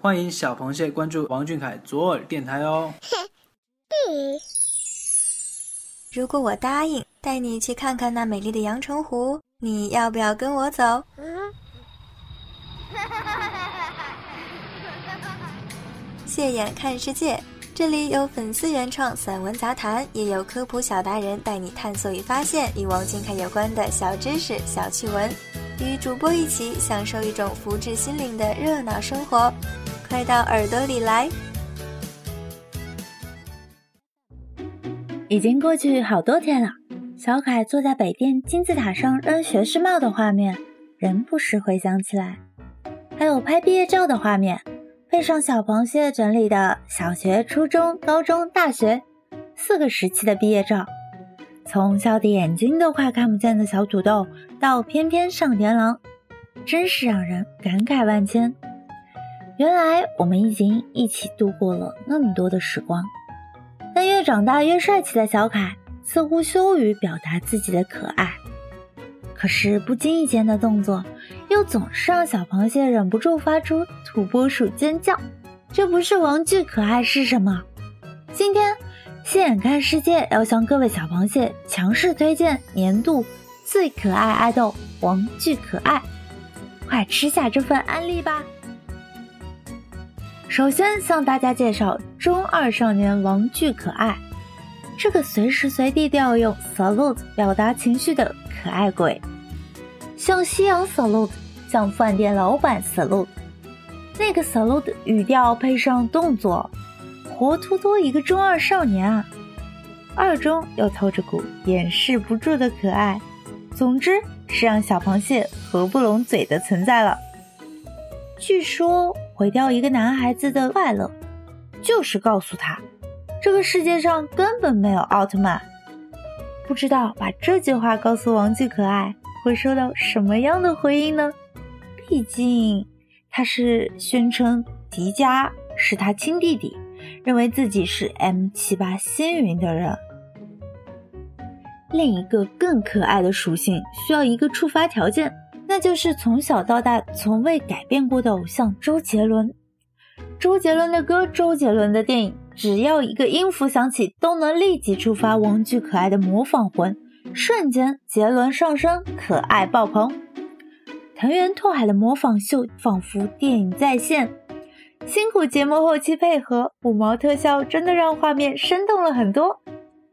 欢迎小螃蟹关注王俊凯左耳电台哦。如果我答应带你去看看那美丽的阳澄湖，你要不要跟我走？蟹眼看世界，这里有粉丝原创散文杂谈，也有科普小达人带你探索与发现与王俊凯有关的小知识、小趣闻，与主播一起享受一种福至心灵的热闹生活，快到耳朵里来！已经过去好多天了，小凯坐在北电金字塔上扔学士帽的画面，人不时回想起来，还有拍毕业照的画面。配上小螃蟹整理的小学、初中、高中、大学4个时期的毕业照，从笑得眼睛都快看不见的小土豆到翩翩上天郎，真是让人感慨万千。原来我们已经一起度过了那么多的时光，但越长大越帅气的小凯似乎羞于表达自己的可爱，可是不经意间的动作又总是让小螃蟹忍不住发出土拨鼠尖叫，这不是玩具可爱是什么？今天蟹眼看世界要向各位小螃蟹强势推荐年度最可爱爱豆玩具可爱，快吃下这份安利吧。首先向大家介绍中二少年玩具可爱，这个随时随地调用 salute 表达情绪的可爱鬼，像夕阳 salute， 像饭店老板 salute， 那个 salute 语调配上动作，活脱脱一个中二少年啊！二中又透着股掩饰不住的可爱，总之是让小螃蟹合不拢嘴的存在了。据说毁掉一个男孩子的快乐，就是告诉他，这个世界上根本没有奥特曼。不知道把这句话告诉王俊可爱会收到什么样的回应呢？毕竟他是宣称迪迦是他亲弟弟，认为自己是 M78 星云的人。另一个更可爱的属性需要一个触发条件，那就是从小到大从未改变过的偶像周杰伦。周杰伦的歌，周杰伦的电影，只要一个音符响起都能立即触发王俊可爱的模仿魂，瞬间杰伦上身，可爱爆棚。藤原拓海的模仿秀仿佛电影再现，辛苦节目后期配合五毛特效，真的让画面生动了很多。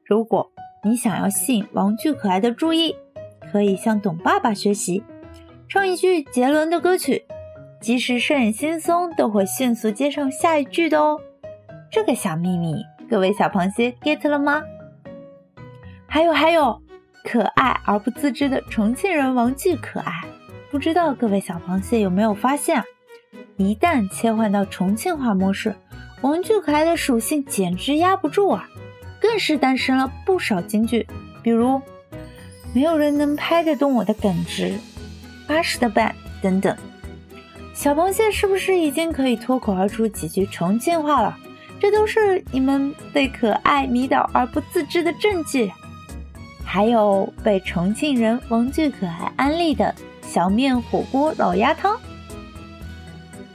如果你想要吸引王俊可爱的注意，可以向董爸爸学习，唱一句杰伦的歌曲，即使摄影轻松都会迅速接上下一句的哦。这个小秘密各位小螃蟹 get 了吗？还有可爱而不自知的重庆人王俊可爱，不知道各位小螃蟹有没有发现，一旦切换到重庆话模式，王俊可爱的属性简直压不住啊，更是诞生了不少金句，比如没有人能拍得动我的耿直，80的伴等等。小螃蟹是不是已经可以脱口而出几句重庆话了？这都是你们对可爱迷倒而不自知的证据。还有被重庆人王俊可爱安利的小面火锅老鸭汤。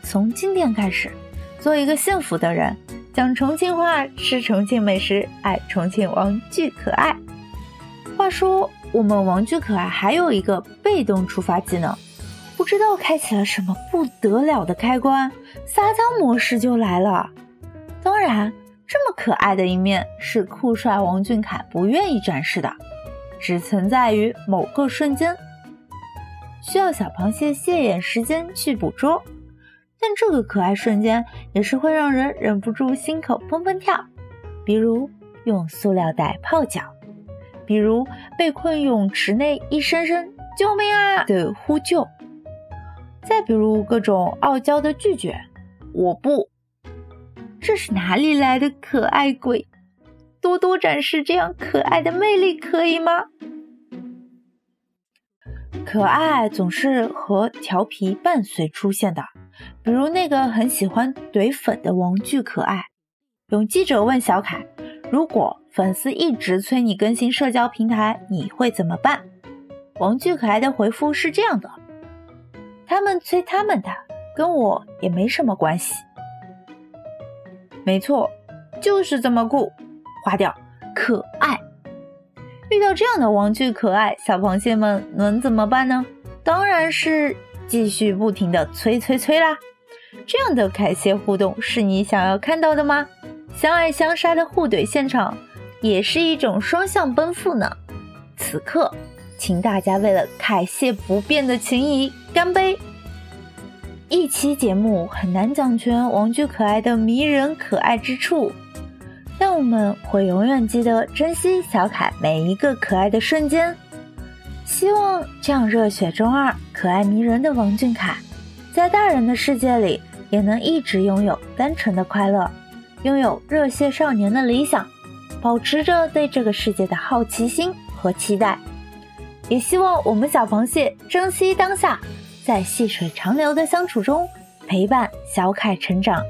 从今天开始，做一个幸福的人，讲重庆话，吃重庆美食，爱重庆王俊可爱。话说我们王俊可爱还有一个被动触发技能，不知道开启了什么不得了的开关，撒娇模式就来了。当然这么可爱的一面是酷帅王俊凯不愿意展示的，只存在于某个瞬间，需要小螃蟹蟹眼时间去捕捉，但这个可爱瞬间也是会让人忍不住心口砰砰跳，比如用塑料袋泡脚，比如被困泳池内一声声救命啊的呼救，再比如各种傲娇的拒绝我不，这是哪里来的可爱鬼？多多展示这样可爱的魅力可以吗？可爱总是和调皮伴随出现的，比如那个很喜欢怼粉的王俊可爱。有记者问小凯，如果粉丝一直催你更新社交平台，你会怎么办？王俊可爱的回复是这样的，他们催他们的，跟我也没什么关系。没错，就是这么酷，划掉可爱。遇到这样的玩具可爱，小螃蟹们能怎么办呢？当然是继续不停的催催催啦。这样的凯蟹互动是你想要看到的吗？相爱相杀的互怼现场也是一种双向奔赴呢。此刻请大家为了凯蟹不变的情谊干杯。一期节目很难讲全玩具可爱的迷人可爱之处，但我们会永远记得珍惜小凯每一个可爱的瞬间。希望这样热血中二可爱迷人的王俊凯，在大人的世界里也能一直拥有单纯的快乐，拥有热血少年的理想，保持着对这个世界的好奇心和期待。也希望我们小螃蟹珍惜当下，在细水长流的相处中陪伴小凯成长。